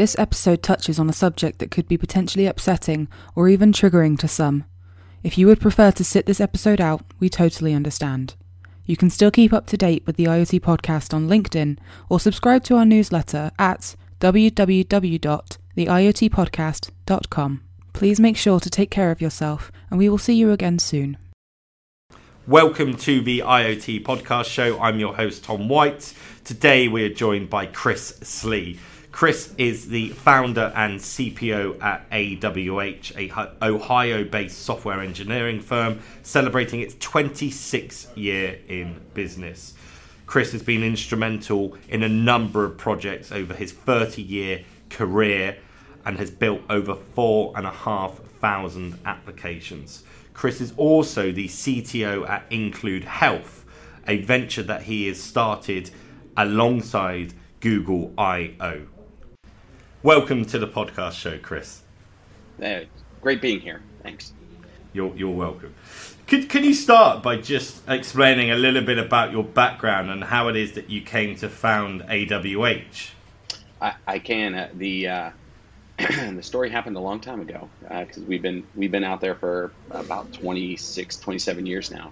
This episode touches on a subject that could be potentially upsetting or even triggering to some. If you would prefer to sit this episode out, we totally understand. You can still keep up to date with the IoT podcast on LinkedIn or subscribe to our newsletter at www.theiotpodcast.com. Please make sure to take care of yourself, and we will see you again soon. Welcome to the IoT Podcast Show. I'm your host, Tom White. Today we are joined by Chris Slee. Chris is the founder and CPO at AWH, an Ohio-based software engineering firm celebrating its 26th year in business. Chris has been instrumental in a number of projects over his 30-year career and has built over 4,500 applications. Chris is also the CTO at Include Health, a venture that he has started alongside Google I/O. Welcome to the podcast show, Chris. Great being here. Thanks. You're welcome. Can you start by just explaining a little bit about your background and how it is that you came to found AWH? I can. The story happened a long time ago because we've been out there for about 26, 27 years now.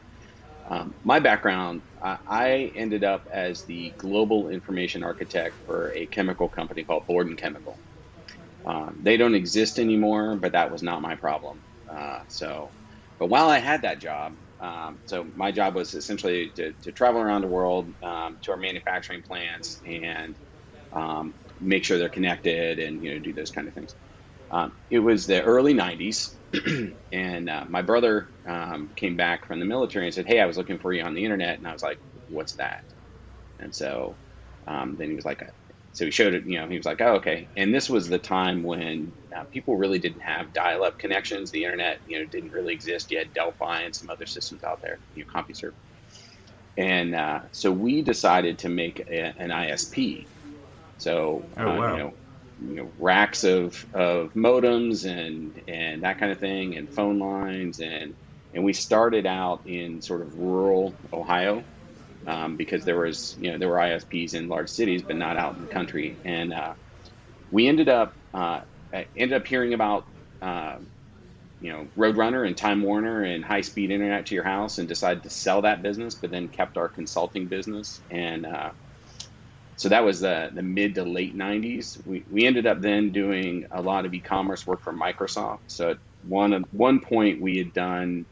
My background, I ended up as the global information architect for a chemical company called Borden Chemical. They don't exist anymore, but that was not my problem. But while I had that job, so my job was essentially to travel around the world to our manufacturing plants and make sure they're connected and, you know, do those kind of things. It was the early 90s. And my brother came back from the military and said, "Hey, I was looking for you on the internet." And I was like, "What's that?" And so then he was like, so he showed it, you know, he was like, "Oh, okay." And this was the time when people really didn't have dial-up connections. The internet, you know, didn't really exist. You had Delphi and some other systems out there, you know, CompuServe. And so we decided to make an ISP. So, wow. You know, racks of modems and that kind of thing, and phone lines, and we started out in sort of rural Ohio because there were ISPs in large cities, but not out in the country. And we ended up hearing about Roadrunner and Time Warner and high-speed internet to your house, and decided to sell that business, but then kept our consulting business. And so that was the mid to late 90s. We ended up then doing a lot of e-commerce work for Microsoft. So at one point we had done,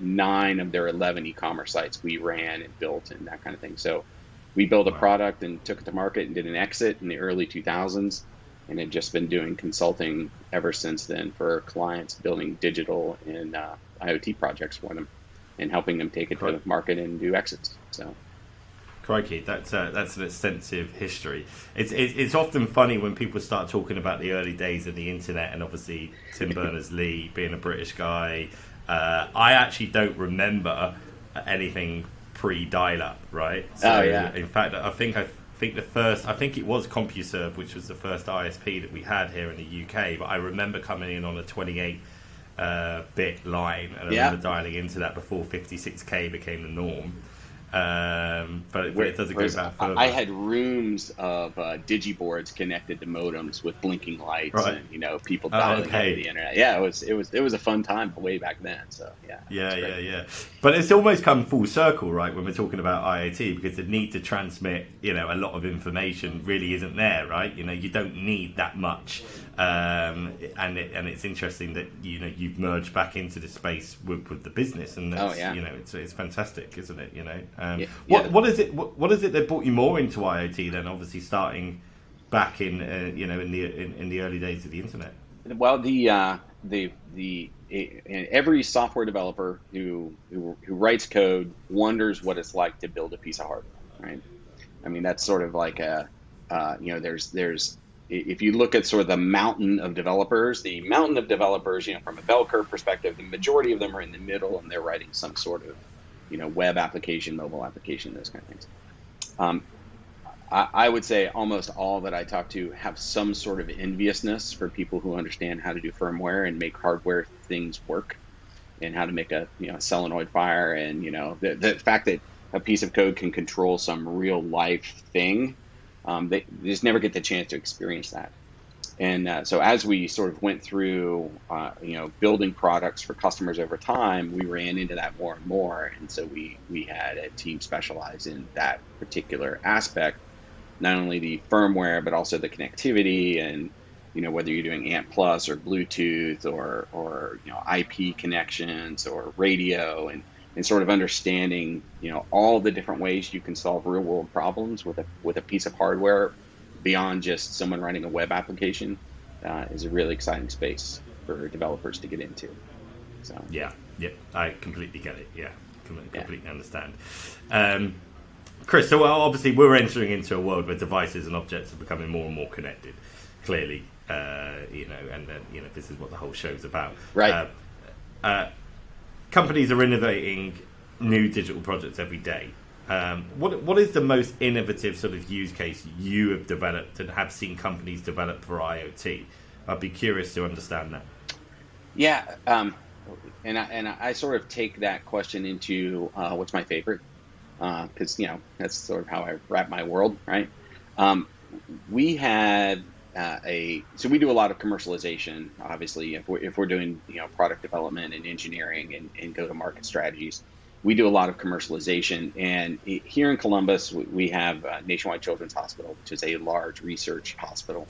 9 of their 11 e-commerce sites we ran and built and that kind of thing. So we built a product and took it to market and did an exit in the early 2000s, and had just been doing consulting ever since then for clients building digital and IoT projects for them and helping them take it to the market and do exits. So. Crikey, that's an extensive history. It's often funny when people start talking about the early days of the internet, and obviously Tim Berners-Lee being a British guy. I actually don't remember anything pre-dial-up, right? So, oh yeah. In fact, I think it was CompuServe, which was the first ISP that we had here in the UK. But I remember coming in on a 28 bit line, and I remember dialing into that before 56k became the norm. But it doesn't go back further. I had rooms of digiboards connected to modems with blinking lights, and people dialing into the internet. Yeah, it was a fun time way back then. So yeah. But it's almost come full circle, right? When we're talking about IoT, because the need to transmit, a lot of information really isn't there, right? You don't need that much, and it's interesting that you've merged back into the space with the business, and that's, it's fantastic, isn't it? What is it that brought you more into IoT then? Obviously, starting back in in the early days of the internet. Well, every software developer who writes code wonders what it's like to build a piece of hardware, right? I mean, that's sort of like there's if you look at sort of the mountain of developers, from a bell curve perspective, the majority of them are in the middle, and they're writing some sort of web application, mobile application, those kind of things. I would say almost all that I talk to have some sort of enviousness for people who understand how to do firmware and make hardware things work, and how to make a solenoid fire, and the fact that a piece of code can control some real life thing They just never get the chance to experience that. And so as we sort of went through, building products for customers over time, we ran into that more and more. And so we had a team specialized in that particular aspect, not only the firmware, but also the connectivity and, whether you're doing AMP Plus or Bluetooth or IP connections or radio and sort of understanding, all the different ways you can solve real world problems with a piece of hardware beyond just someone running a web application is a really exciting space for developers to get into. So yeah, I completely get it. Yeah, completely understand. Chris, so obviously we're entering into a world where devices and objects are becoming more and more connected, clearly, and this is what the whole show's about. Right. Companies are innovating new digital projects every day. What is the most innovative sort of use case you have developed and have seen companies develop for IoT? I'd be curious to understand that. Yeah, and I sort of take that question into what's my favorite, because that's sort of how I wrap my world, right? We had so we do a lot of commercialization, obviously. If we're doing product development and engineering and go to market strategies. We do a lot of commercialization, and here in Columbus, we have Nationwide Children's Hospital, which is a large research hospital,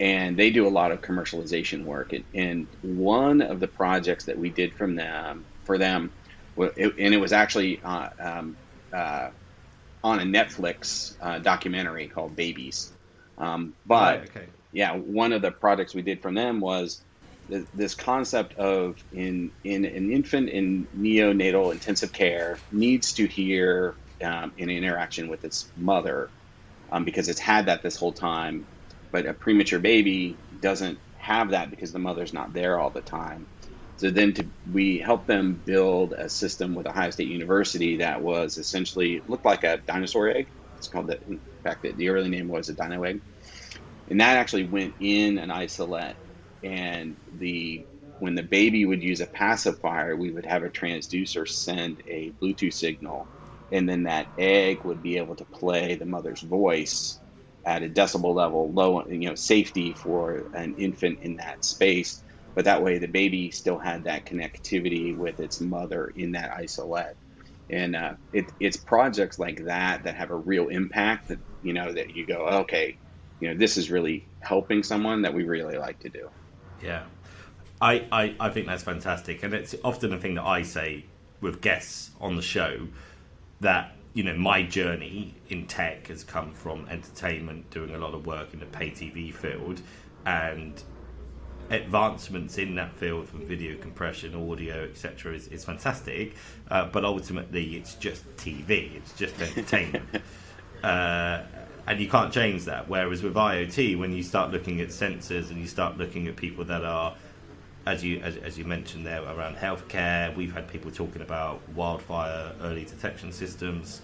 and they do a lot of commercialization work. And one of the projects that we did for them, and it was actually on a Netflix documentary called Babies. One of the projects we did from them was this concept of in an infant in neonatal intensive care needs to hear in interaction with its mother because it's had that this whole time, but a premature baby doesn't have that because the mother's not there all the time. So then we helped them build a system with Ohio State University that was essentially looked like a dinosaur egg. It's called that. In fact, the early name was a dino egg, and that actually went in an isolette. And when the baby would use a pacifier, we would have a transducer send a Bluetooth signal, and then that egg would be able to play the mother's voice at a decibel level, low, safety for an infant in that space. But that way, the baby still had that connectivity with its mother in that isolate. And it's projects like that that have a real impact that that you go, okay, this is really helping someone that we really like to do. Yeah, I think that's fantastic, and it's often a thing that I say with guests on the show that my journey in tech has come from entertainment, doing a lot of work in the pay TV field, and advancements in that field from video compression, audio, etc. is fantastic, but ultimately it's just TV, it's just entertainment. And you can't change that. Whereas with IoT, when you start looking at sensors and you start looking at people that are, as you mentioned there, around healthcare, we've had people talking about wildfire early detection systems.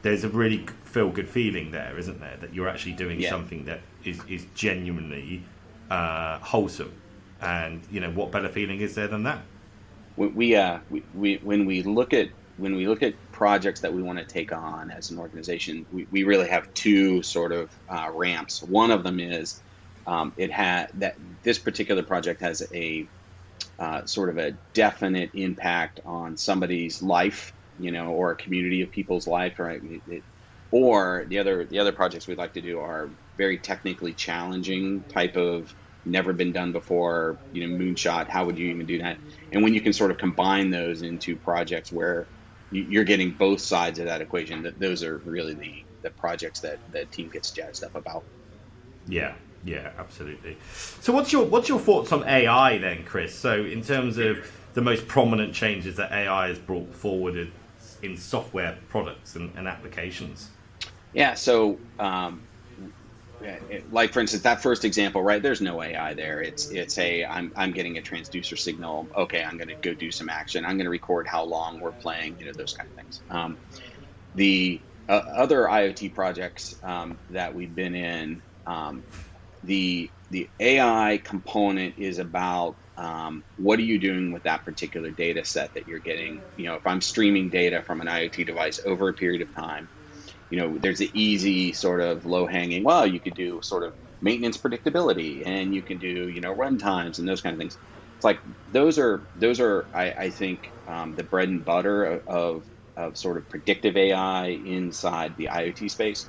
There's a really feel-good feeling there, isn't there? That you're actually doing something that is genuinely wholesome. And what better feeling is there than that? When we look at projects that we want to take on as an organization, we really have two sort of ramps. One of them is this particular project has a sort of a definite impact on somebody's life, or a community of people's life, right? Or the other projects we'd like to do are very technically challenging, type of never been done before, moonshot. How would you even do that? And when you can sort of combine those into projects where you're getting both sides of that equation, that those are really the projects that the team gets jazzed up about. Yeah, absolutely. So what's your thoughts on AI then, Chris? So in terms of the most prominent changes that AI has brought forward in software products and applications? Yeah, so like for instance, that first example, right? There's no AI there. It's I'm getting a transducer signal. Okay, I'm going to go do some action. I'm going to record how long we're playing. Those kind of things. The other IoT projects that we've been in, the AI component is about what are you doing with that particular data set that you're getting. If I'm streaming data from an IoT device over a period of time, you know, there's the easy sort of low hanging, well, you could do sort of maintenance predictability and you can do, you know, run times and those kind of things. It's like those are I think the bread and butter of sort of predictive AI inside the IoT space.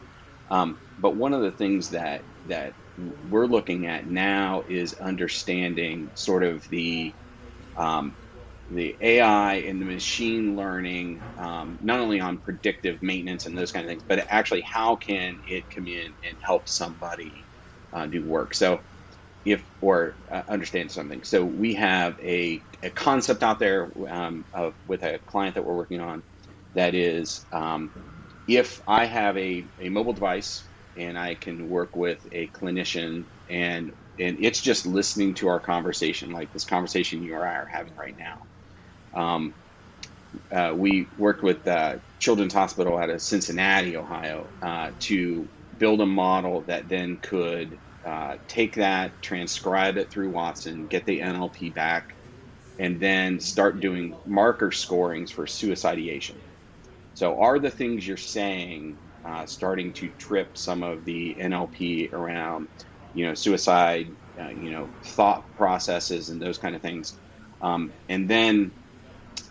But one of the things that we're looking at now is understanding sort of the AI and the machine learning, not only on predictive maintenance and those kind of things, but actually how can it come in and help somebody do work? So understand something. So we have a concept out there with a client that we're working on that is, if I have a mobile device and I can work with a clinician and it's just listening to our conversation, like this conversation you and I are having right now. We worked with Children's Hospital out of Cincinnati, Ohio, to build a model that then could take that, transcribe it through Watson, get the NLP back, and then start doing marker scorings for suicidation. So are the things you're saying starting to trip some of the NLP around, you know, suicide, you know, thought processes and those kind of things. And then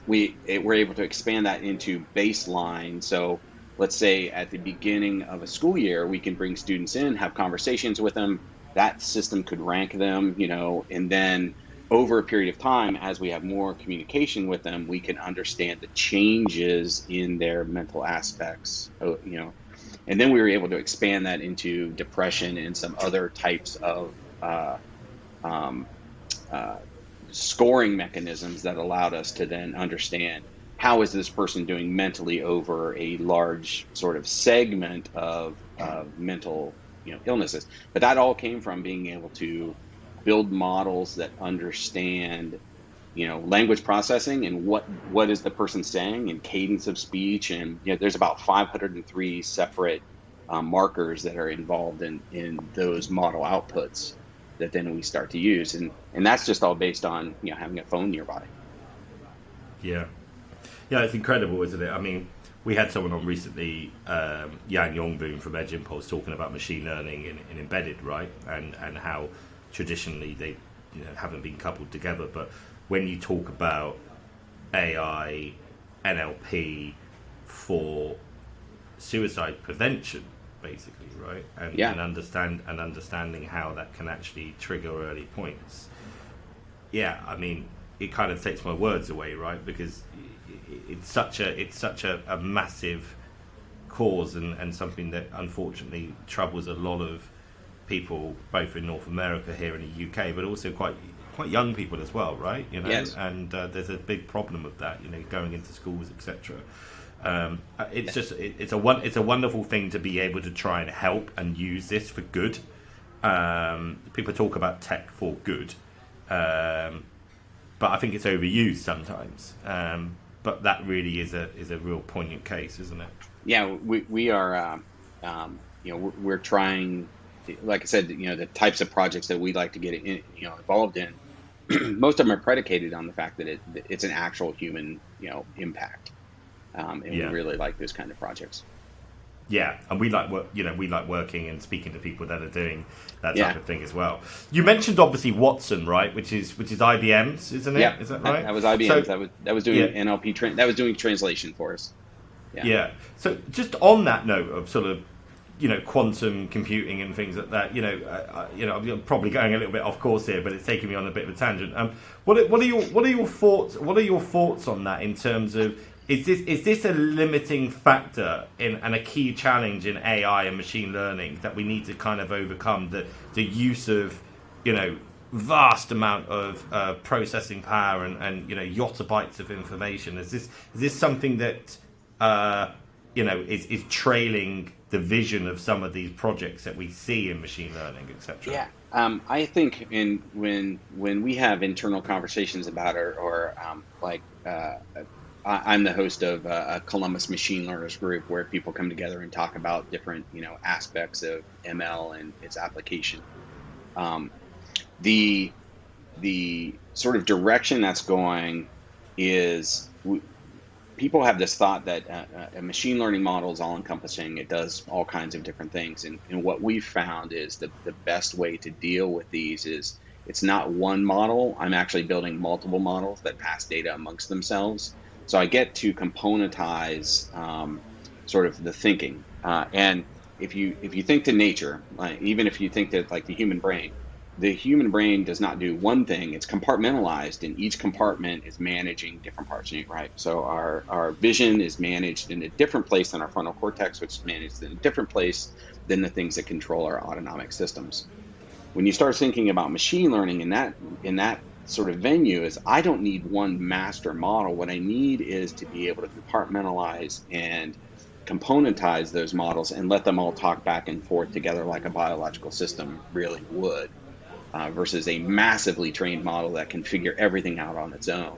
we're able to expand that into baseline. So let's say at the beginning of a school year, we can bring students in, have conversations with them. That system could rank them, you know, and then over a period of time, as we have more communication with them, we can understand the changes in their mental aspects, you know. And then we were able to expand that into depression and some other types of scoring mechanisms that allowed us to then understand how is this person doing mentally over a large sort of segment of mental, you know, illnesses. But that all came from being able to build models that understand, you know, language processing and what is the person saying and cadence of speech. And, you know, there's about 503 separate markers that are involved in those model outputs that then we start to use. And that's just all based on, you know, having a phone nearby. Yeah. Yeah, it's incredible, isn't it? I mean, we had someone on recently, Yang Yongboom from Edge Impulse, talking about machine learning in embedded, right? And how traditionally they, you know, haven't been coupled together. But when you talk about AI, NLP for suicide prevention, basically, right? And, yeah. and understanding how that can actually trigger early points. Yeah, I mean, it kind of takes my words away, right? Because it's such a massive cause and something that unfortunately troubles a lot of people, both in North America here in the UK, but also quite young people as well, right? You know, yes. And there's a big problem of that, you know, going into schools, etc. It's just it's a wonderful thing to be able to try and help and use this for good. People talk about tech for good, but I think it's overused sometimes. But that really is a real poignant case, isn't it? Yeah, we are you know, we're trying. Like I said, you know, the types of projects that we'd like to get in, you know, involved in, most of them are predicated on the fact that it's an actual human, you know, impact. And yeah. We really like those kind of projects. Yeah, and we like working and speaking to people that are doing that type of thing as well. You mentioned obviously Watson, right? Which is IBM's, isn't it? Yeah. Is that right? That was IBM's. So, that was doing NLP. That was doing translation for us. Yeah. Yeah. So just on that note of sort of, you know, quantum computing and things like that. You know, I'm probably going a little bit off course here, but it's taking me on a bit of a tangent. What are your thoughts? What are your thoughts on that in terms of is this a limiting factor and a key challenge in AI and machine learning that we need to kind of overcome the use of, you know, vast amount of processing power and you know, yottabytes of information? Is this something that you know is trailing the vision of some of these projects that we see in machine learning, etc.? Yeah, I think when we have internal conversations about it, or I'm the host of a Columbus Machine Learners group where people come together and talk about different, you know, aspects of ML and its application. The sort of direction that's going is people have this thought that a machine learning model is all encompassing. It does all kinds of different things. And what we've found is the best way to deal with these is it's not one model. I'm actually building multiple models that pass data amongst themselves. So I get to componentize sort of the thinking. And if you think to nature, like, even if you think that like the human brain does not do one thing. It's compartmentalized, and each compartment is managing different parts of it, right? So our vision is managed in a different place than our frontal cortex, which is managed in a different place than the things that control our autonomic systems. When you start thinking about machine learning in that sort of venue is, I don't need one master model. What I need is to be able to compartmentalize and componentize those models and let them all talk back and forth together like a biological system really would. Versus a massively trained model that can figure everything out on its own.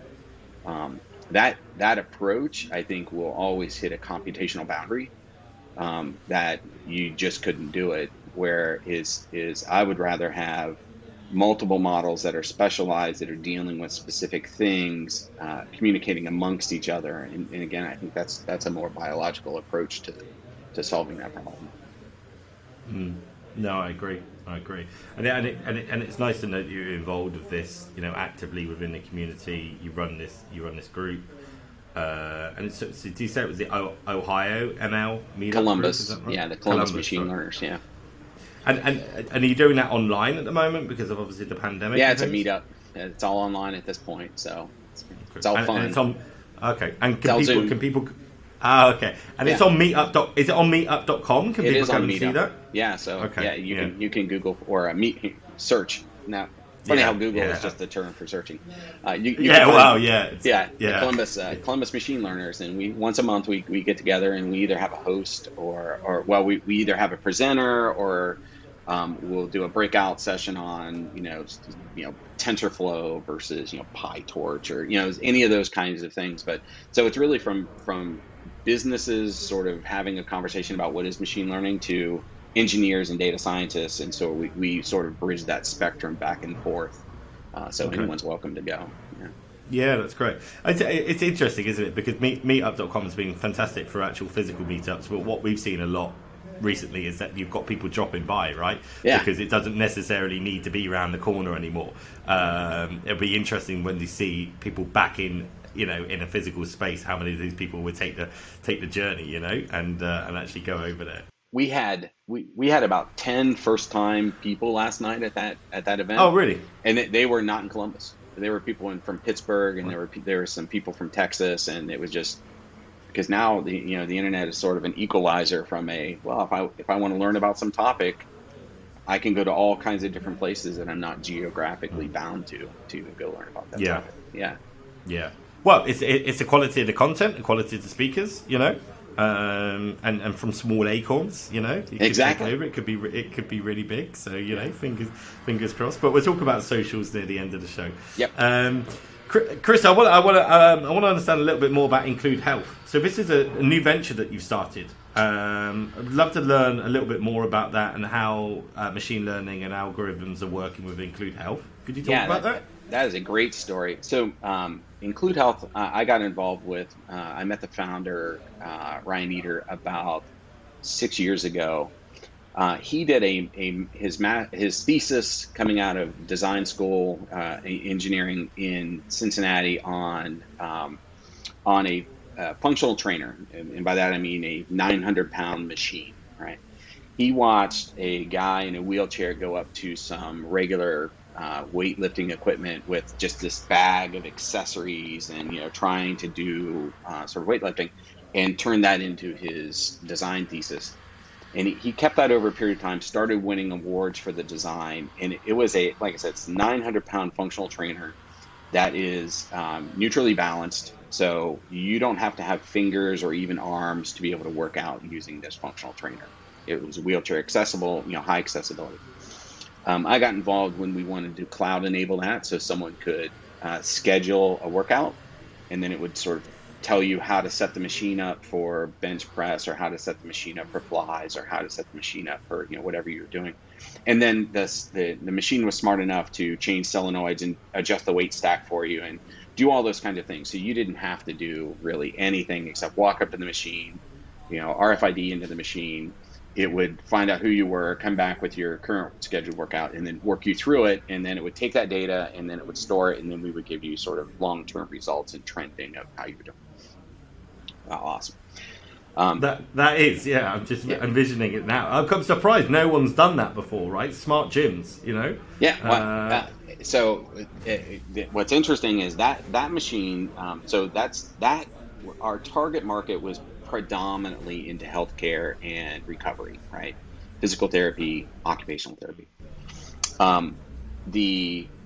That approach, I think, will always hit a computational boundary that you just couldn't do it. Where is I would rather have multiple models that are specialized, that are dealing with specific things, communicating amongst each other. And again, I think that's a more biological approach to solving that problem. Mm. No, I agree. And it's nice to know that you're involved with this, you know, actively within the community. You run this group, and so do you say it was the Ohio ML meetup? Columbus, group, right? Yeah, the Columbus Machine Learners, yeah. And are you doing that online at the moment because of obviously the pandemic? Yeah, it's a meetup. It's all online at this point, so it's all fun. And it's on, okay, and can people? Ah, okay. And yeah. It's on meetup. Is it on meetup.com? Can people come and see that? Yeah, so okay. Yeah, you can Google or search. Now, funny how Google is just the term for searching. Columbus Machine Learners, and we once a month we get together and we either have a host or we either have a presenter or we'll do a breakout session on you know TensorFlow versus PyTorch or any of those kinds of things. But so it's really from businesses sort of having a conversation about what is machine learning to engineers and data scientists. And so we sort of bridge that spectrum back and forth. So anyone's welcome to go. Yeah. Yeah, that's great. It's interesting, isn't it? Because meetup.com has been fantastic for actual physical meetups. But what we've seen a lot recently is that you've got people dropping by, right? Yeah. Because it doesn't necessarily need to be around the corner anymore. It'll be interesting when you see people back in, in a physical space, how many of these people would take the journey, and actually go over there. We had about 10 first-time people last night at that event. Oh, really? And they were not in Columbus. There were people from Pittsburgh, and there were some people from Texas, and it was just because now the internet is sort of an equalizer from if I want to learn about some topic, I can go to all kinds of different places, and I'm not geographically bound to go learn about that topic. Yeah. Yeah. Well, it's the quality of the content, the quality of the speakers, and from small acorns, Exactly. Take over. It could be really big. So fingers crossed. But we'll talk about socials near the end of the show. Yep. Chris, I want to understand a little bit more about Include Health. So this is a new venture that you've started. I'd love to learn a little bit more about that and how machine learning and algorithms are working with Include Health. Could you talk about that? That is a great story. So Include Health, I got involved with, I met the founder, Ryan Eater, about 6 years ago. He did his thesis coming out of design school, engineering in Cincinnati on a functional trainer. And by that, I mean a 900-pound machine, right? He watched a guy in a wheelchair go up to some regular weightlifting equipment with just this bag of accessories and trying to do sort of weightlifting and turn that into his design thesis, and he kept that over a period of time, started winning awards for the design, and it was a, like I said, it's a 900-pound functional trainer that is neutrally balanced, so you don't have to have fingers or even arms to be able to work out using this functional trainer. It was wheelchair accessible, high accessibility. I got involved when we wanted to cloud enable that so someone could schedule a workout, and then it would sort of tell you how to set the machine up for bench press, or how to set the machine up for flies, or how to set the machine up for, you know, whatever you're doing. And then the machine was smart enough to change solenoids and adjust the weight stack for you and do all those kinds of things. So you didn't have to do really anything except walk up to the machine, you know, RFID into the machine. It would find out who you were, come back with your current scheduled workout, and then work you through it. And then it would take that data, and then it would store it, and then we would give you sort of long-term results and trending of how you were doing. Oh, awesome. That is, I'm just envisioning it now. I'm surprised no one's done that before, right? Smart gyms, you know? Yeah. What's interesting is that machine, our target market was predominantly into healthcare and recovery, right? Physical therapy, occupational therapy.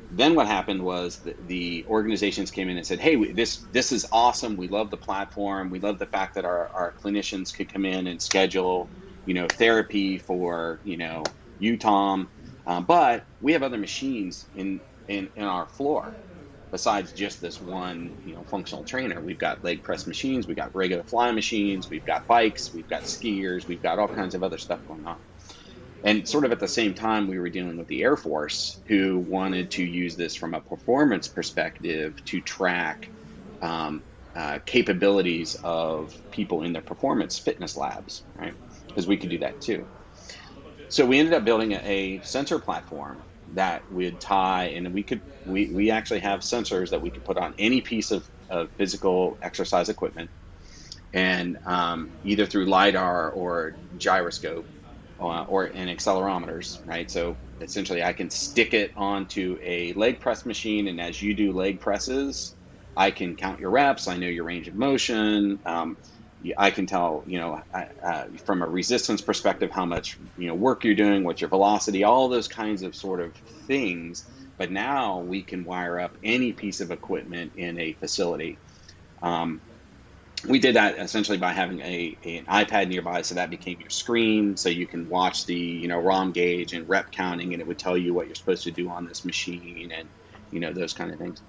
Then what happened was the organizations came in and said, hey, this is awesome. We love the platform. We love the fact that our clinicians could come in and schedule, you know, therapy for, you know, you, Tom. But we have other machines in our floor besides just this one, you know, functional trainer. We've got leg press machines. We've got regular fly machines. We've got bikes. We've got skiers. We've got all kinds of other stuff going on. And sort of at the same time, we were dealing with the Air Force, who wanted to use this from a performance perspective to track capabilities of people in their performance fitness labs, right? Because we could do that too. So we ended up building a sensor platform that would tie, and we actually have sensors that we could put on any piece of physical exercise equipment, and either through LiDAR or gyroscope, or accelerometers, right? So essentially I can stick it onto a leg press machine, and as you do leg presses, I can count your reps, I know your range of motion, I can tell, you know, from a resistance perspective, how much, you know, work you're doing, what's your velocity, all those kinds of sort of things. But now we can wire up any piece of equipment in a facility. We did that essentially by having an iPad nearby, so that became your screen, so you can watch the, you know, ROM gauge and rep counting, and it would tell you what you're supposed to do on this machine and, you know, those kind of things.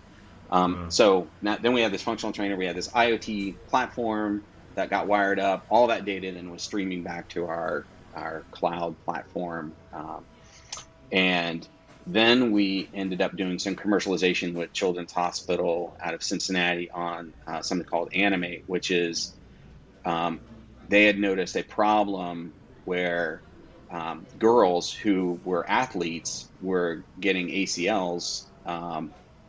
So now, then we had this functional trainer, we had this IoT platform that got wired up, all that data then was streaming back to our cloud platform. And then we ended up doing some commercialization with Children's Hospital out of Cincinnati on something called Animate, which is they had noticed a problem where girls who were athletes were getting ACLs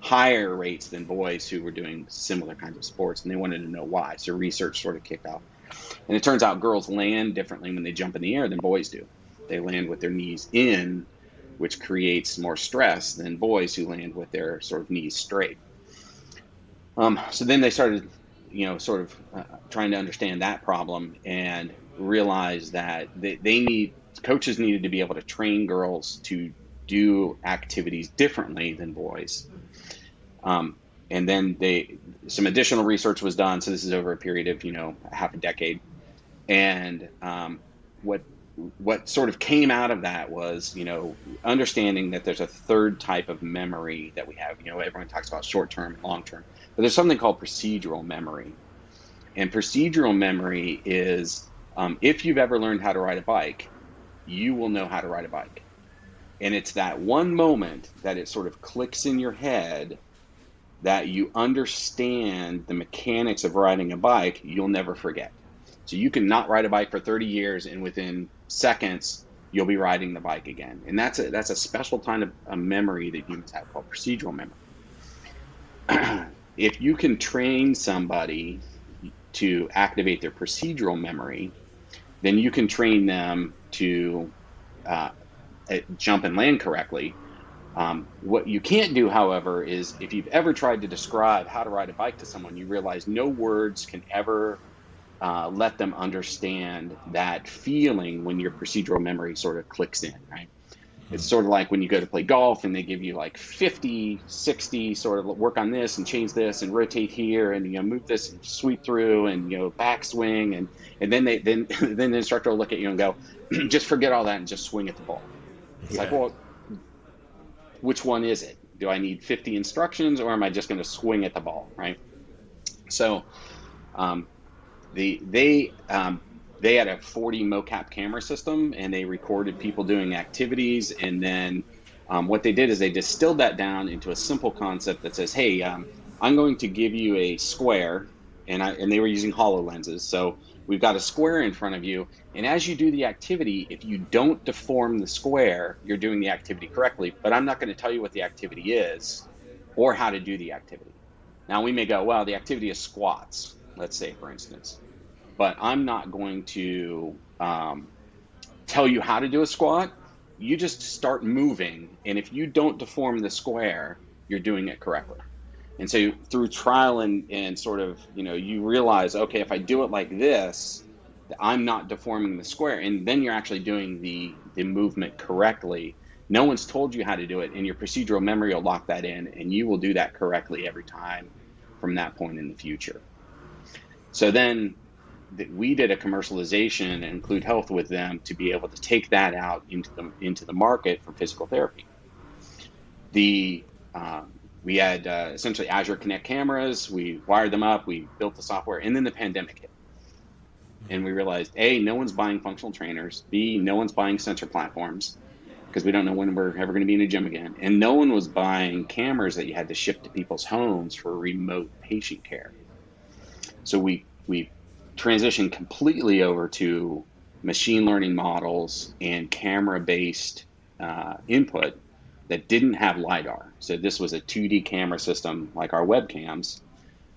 higher rates than boys who were doing similar kinds of sports, and they wanted to know why. So research sort of kicked off. And it turns out girls land differently when they jump in the air than boys do. They land with their knees in, which creates more stress than boys who land with their sort of knees straight. So then they started, you know, sort of trying to understand that problem, and realized that coaches needed to be able to train girls to do activities differently than boys. And then some additional research was done. So this is over a period of, you know, half a decade. And what sort of came out of that was, you know, understanding that there's a third type of memory that we have. You know, everyone talks about short-term and long-term, but there's something called procedural memory. And procedural memory is, if you've ever learned how to ride a bike, you will know how to ride a bike. And it's that one moment that it sort of clicks in your head that you understand the mechanics of riding a bike, you'll never forget. So you can not ride a bike for 30 years, and within seconds, you'll be riding the bike again. And that's a special kind of a memory that humans have called procedural memory. If you can train somebody to activate their procedural memory, then you can train them to jump and land correctly. What you can't do, however, is if you've ever tried to describe how to ride a bike to someone, you realize no words can ever let them understand that feeling when your procedural memory sort of clicks in, right? It's sort of like when you go to play golf and they give you like 50, 60, sort of work on this and change this and rotate here and, you know, move this and sweep through and, you know, backswing. And then then the instructor will look at you and go, just forget all that and just swing at the ball. It's like, well, which one is it? Do I need 50 instructions, or am I just going to swing at the ball, right? So They had a 40 mocap camera system, and they recorded people doing activities. And then what they did is they distilled that down into a simple concept that says, hey, I'm going to give you a square, and they were using HoloLenses. So we've got a square in front of you, and as you do the activity, if you don't deform the square, you're doing the activity correctly, but I'm not gonna tell you what the activity is or how to do the activity. Now we may go, well, the activity is squats, let's say, for instance. But I'm not going to tell you how to do a squat. You just start moving, and if you don't deform the square, you're doing it correctly. And so through trial and sort of, you know, you realize, okay, if I do it like this, I'm not deforming the square, and then you're actually doing the movement correctly. No one's told you how to do it, and your procedural memory will lock that in, and you will do that correctly every time from that point in the future. So then, that we did a commercialization and Include Health with them to be able to take that out into the market for physical therapy. We had essentially Azure Kinect cameras. We wired them up. We built the software, and then the pandemic hit, and we realized A, no one's buying functional trainers. B, no one's buying sensor platforms because we don't know when we're ever going to be in a gym again, and no one was buying cameras that you had to ship to people's homes for remote patient care. So we transition completely over to machine learning models and camera-based input that didn't have LiDAR. So this was a 2D camera system like our webcams.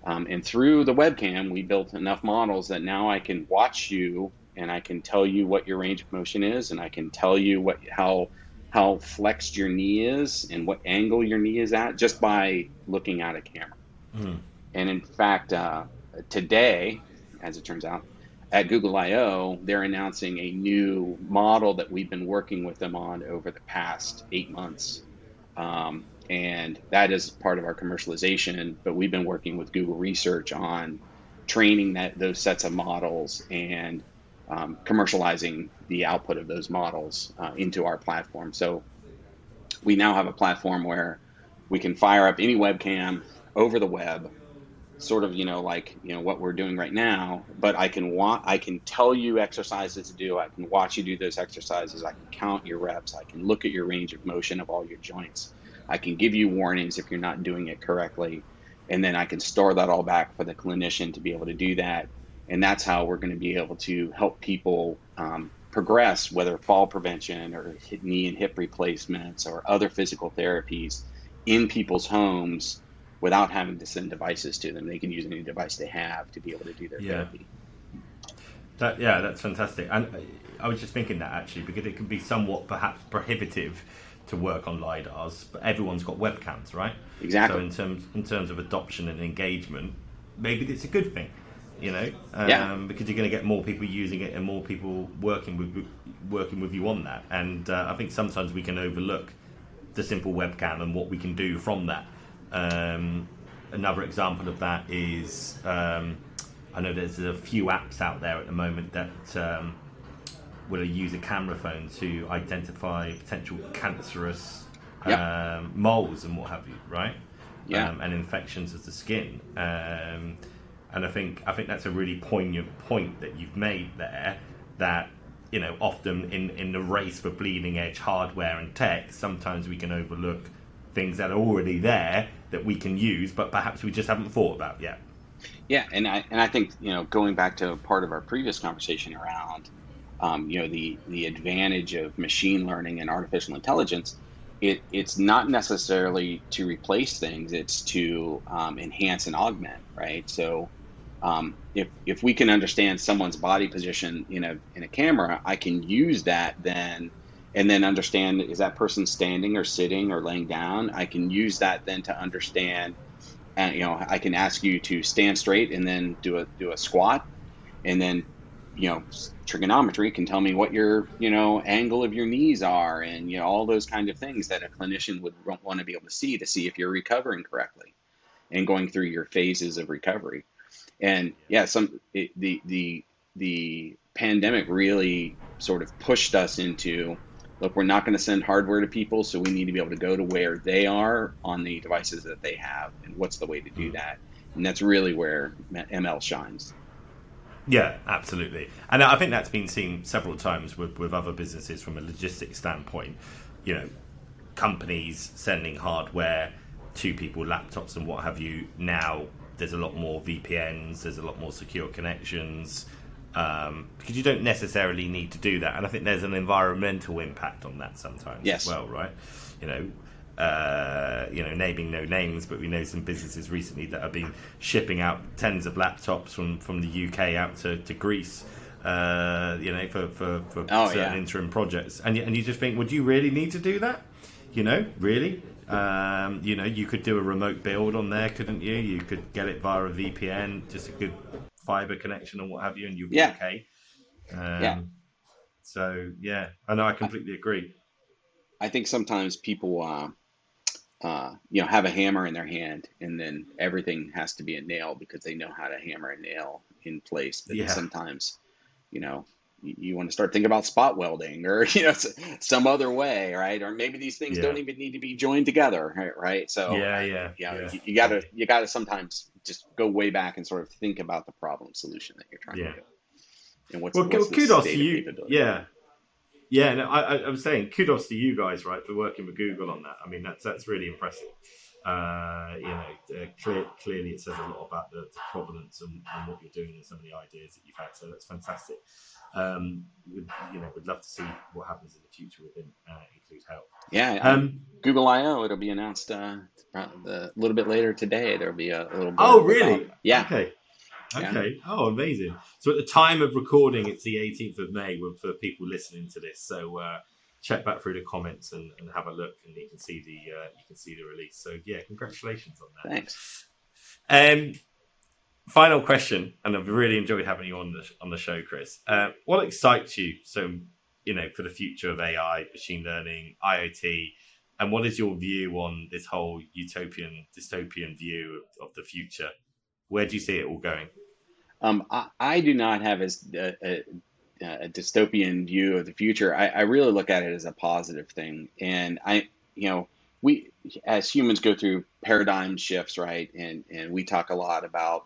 And through the webcam, we built enough models that now I can watch you and I can tell you what your range of motion is, and I can tell you what how flexed your knee is and what angle your knee is at just by looking at a camera. Mm. And in fact, today, as it turns out, at Google I/O, they're announcing a new model that we've been working with them on over the past 8 months. And that is part of our commercialization, but we've been working with Google Research on training those sets of models and commercializing the output of those models into our platform. So we now have a platform where we can fire up any webcam over the web, sort of, you know, like, you know, what we're doing right now, but I can tell you exercises to do. I can watch you do those exercises. I can count your reps. I can look at your range of motion of all your joints. I can give you warnings if you're not doing it correctly. And then I can store that all back for the clinician to be able to do that. And that's how we're going to be able to help people progress, whether fall prevention or knee and hip replacements or other physical therapies in people's homes, without having to send devices to them. They can use any device they have to be able to do their therapy. Yeah, that's fantastic. And I was just thinking that actually, because it can be somewhat perhaps prohibitive to work on LiDARs, but everyone's got webcams, right? Exactly. So in terms of adoption and engagement, maybe it's a good thing, you know, because you're going to get more people using it and more people working with you on that. And I think sometimes we can overlook the simple webcam and what we can do from that. Another example of that is I know there's a few apps out there at the moment that will use a camera phone to identify potential cancerous moles and what have you, right? Yeah. And infections of the skin. And I think that's a really poignant point that you've made there, that, you know, often in the race for bleeding edge hardware and tech, sometimes we can overlook things that are already there that we can use, but perhaps we just haven't thought about yet. Yeah, and I think, you know, going back to part of our previous conversation around, you know, the advantage of machine learning and artificial intelligence, it's not necessarily to replace things; it's to enhance and augment, right? So, if we can understand someone's body position in a camera, I can use that then. And then understand, is that person standing or sitting or laying down? I can use that then to understand, and, you know, I can ask you to stand straight and then do a squat, and then, you know, trigonometry can tell me what your, you know, angle of your knees are, and, you know, all those kind of things that a clinician would want to be able to see if you're recovering correctly and going through your phases of recovery. And yeah, the pandemic really sort of pushed us into, look, we're not going to send hardware to people, so we need to be able to go to where they are on the devices that they have, and what's the way to do that. And that's really where ML shines. Yeah, absolutely. And I think that's been seen several times with other businesses from a logistics standpoint. You know, companies sending hardware to people, laptops and what have you. Now there's a lot more VPNs, there's a lot more secure connections, because you don't necessarily need to do that. And I think there's an environmental impact on that sometimes as well, right? You know, naming no names, but we know some businesses recently that have been shipping out tens of laptops from the UK out to Greece, you know, for certain interim projects. And you just think, would you really need to do that? You know, really? You know, you could do a remote build on there, couldn't you? You could get it via a VPN, just a good fiber connection or what have you, and you'd be okay. So, yeah, I know, I completely agree. I think sometimes people... you know, have a hammer in their hand, and then everything has to be a nail because they know how to hammer a nail in place. But sometimes, you know, you want to start thinking about spot welding or, you know, some other way, right? Or maybe these things don't even need to be joined together, right? So you gotta sometimes just go way back and sort of think about the problem solution that you're trying to do. And what's the kudos to you, Yeah, no, I was saying kudos to you guys, right, for working with Google on that. I mean, that's really impressive. You know, clearly it says a lot about the provenance and what you're doing and some of the ideas that you've had. So that's fantastic. You know, we'd love to see what happens in the future within Include Health. Yeah, Google I/O, it'll be announced a little bit later today. There'll be a little bit. Oh, really? Yeah. Okay. Okay. Yeah. Oh, amazing. So at the time of recording, it's the 18th of May for people listening to this. So check back through the comments and have a look, and you can see the release. So yeah, congratulations on that. Thanks. Final question, and I've really enjoyed having you on the show, Chris. What excites you? So, you know, for the future of AI, machine learning, IoT, and what is your view on this whole utopian, dystopian view of the future? Where do you see it all going? I do not have a dystopian view of the future. I really look at it as a positive thing. And we as humans go through paradigm shifts, right? And we talk a lot about,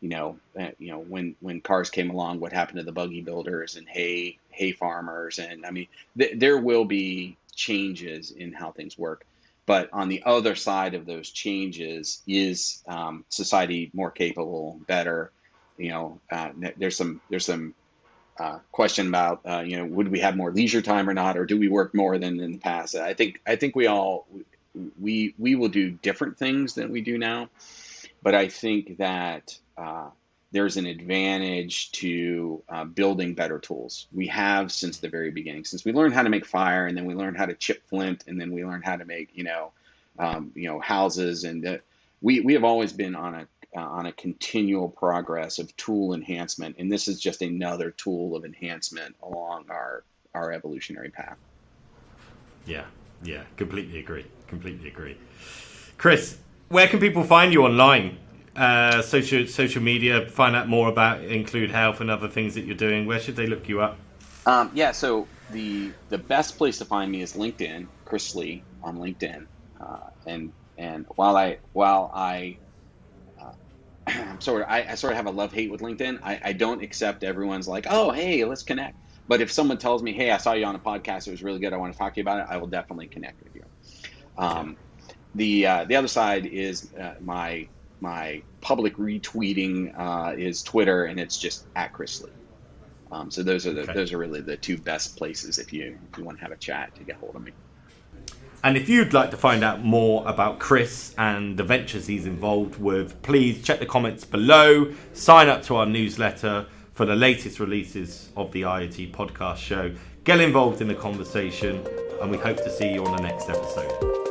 you know, when cars came along, what happened to the buggy builders and hay farmers. And I mean, there will be changes in how things work. But on the other side of those changes is society more capable, better. You know, there's some question about you know, would we have more leisure time or not, or do we work more than in the past? I think we will do different things than we do now, but I think that there's an advantage to building better tools. We have since the very beginning, since we learned how to make fire, and then we learned how to chip flint, and then we learned how to make, houses. And we have always been on a continual progress of tool enhancement. And this is just another tool of enhancement along our evolutionary path. Yeah, completely agree. Chris, where can people find you online? Social media, find out more about Include Health and other things that you're doing. Where should they look you up? So the best place to find me is LinkedIn, Chris Slee on LinkedIn. And while I sort of have a love-hate with LinkedIn, I don't accept everyone's like, oh, hey, let's connect. But if someone tells me, hey, I saw you on a podcast, it was really good, I want to talk to you about it, I will definitely connect with you. The other side is my public retweeting is Twitter, and it's just at Chris Slee. So those are really the two best places if you want to have a chat to get hold of me. And if you'd like to find out more about Chris and the ventures he's involved with, please check the comments below. Sign up to our newsletter for the latest releases of the IoT podcast show. Get involved in the conversation, and we hope to see you on the next episode.